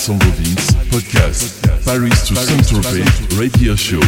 Alessandro Vince podcast, Paris to Saint-Tropez Radio Show.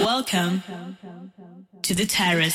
Welcome to the Terrace.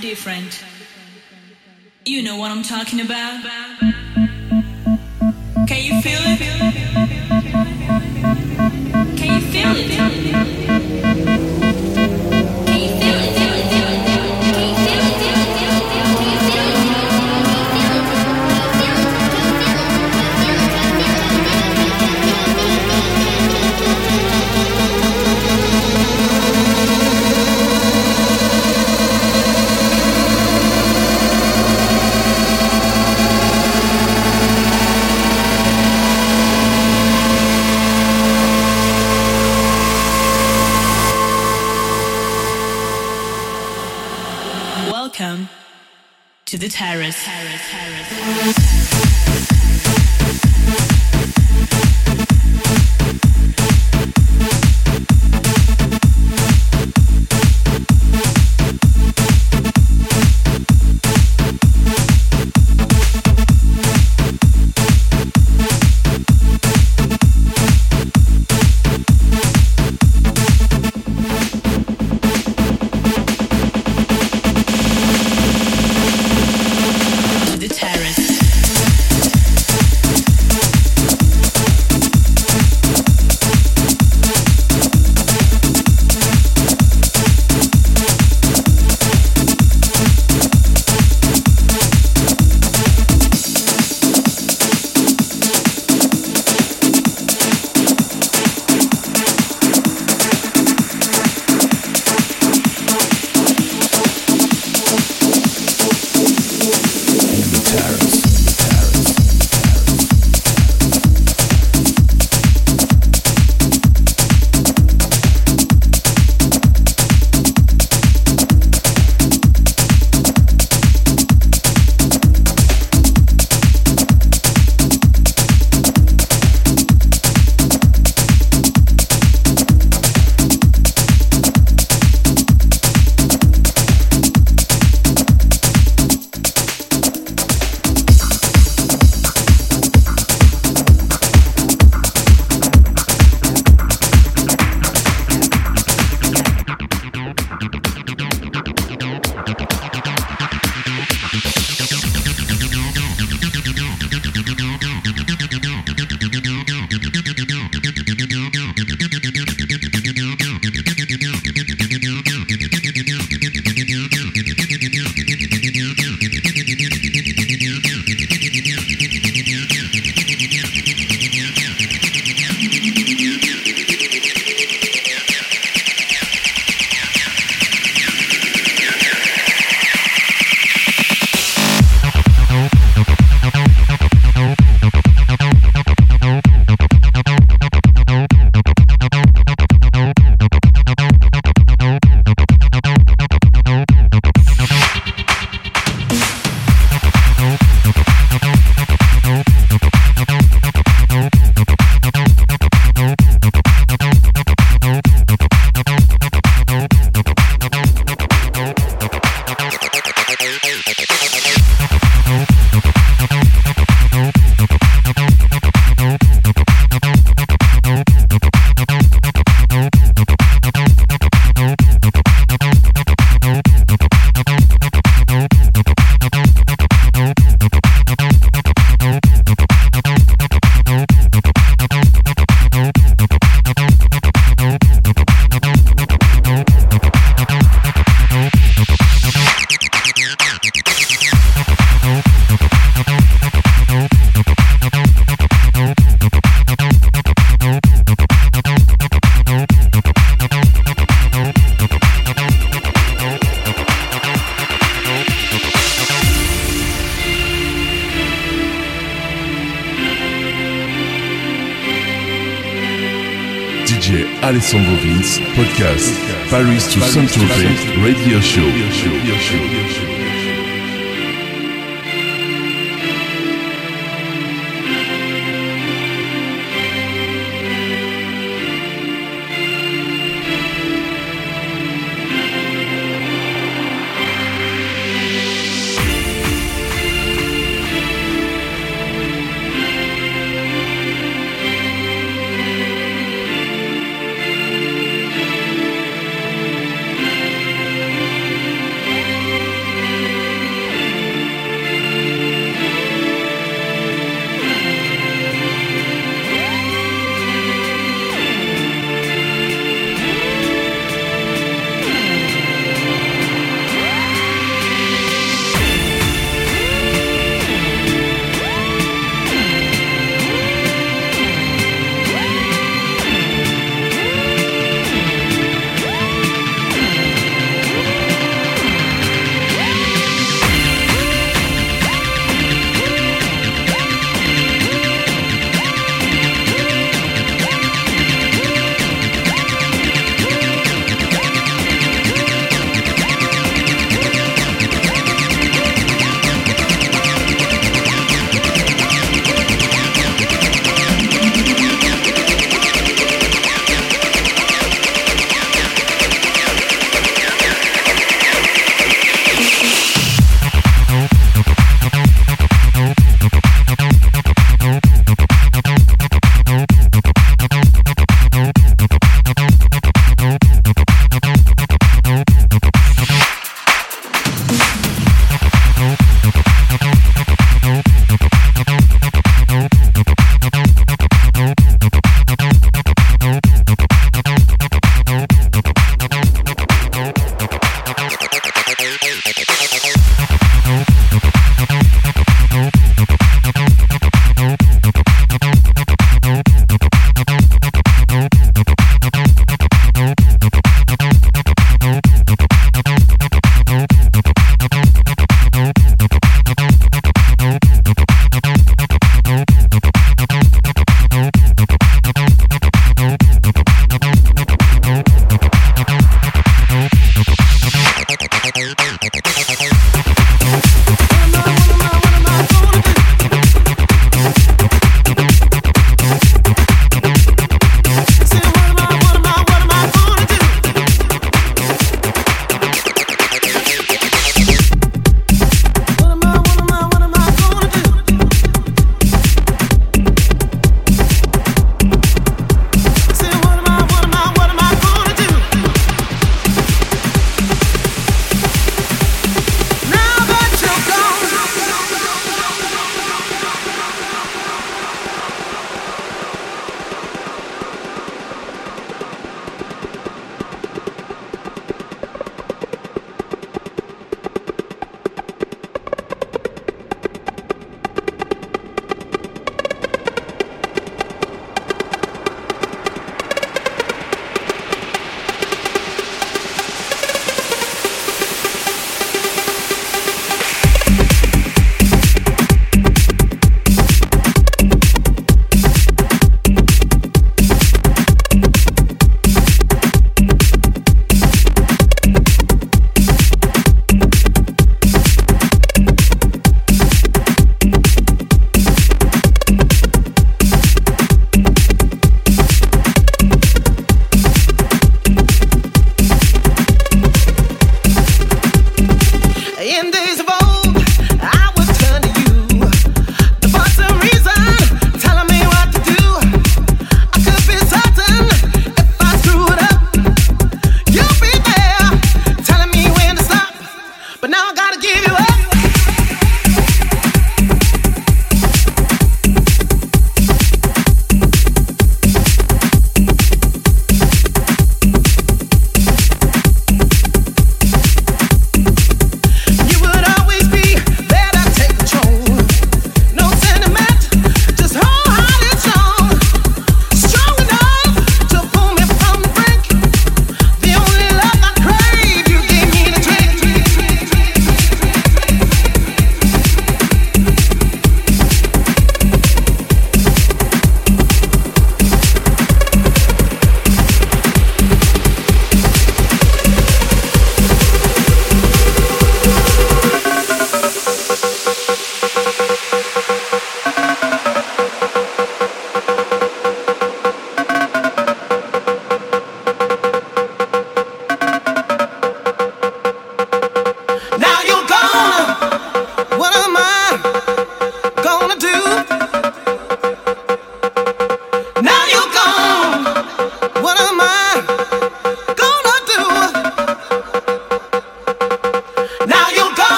Different. You know what I'm talking about. Can you feel it? Can you feel it? Can you feel it? Welcome to the Terrace. Alessandro Vince Podcast, Paris to Saint-Tropez Radio Show.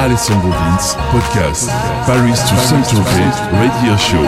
Alessandro Vince Podcast Paris to Saint-Tropez Radio Show.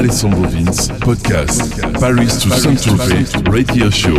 Alessandro Vince, podcast Paris to Saint-Tropez Radio Show.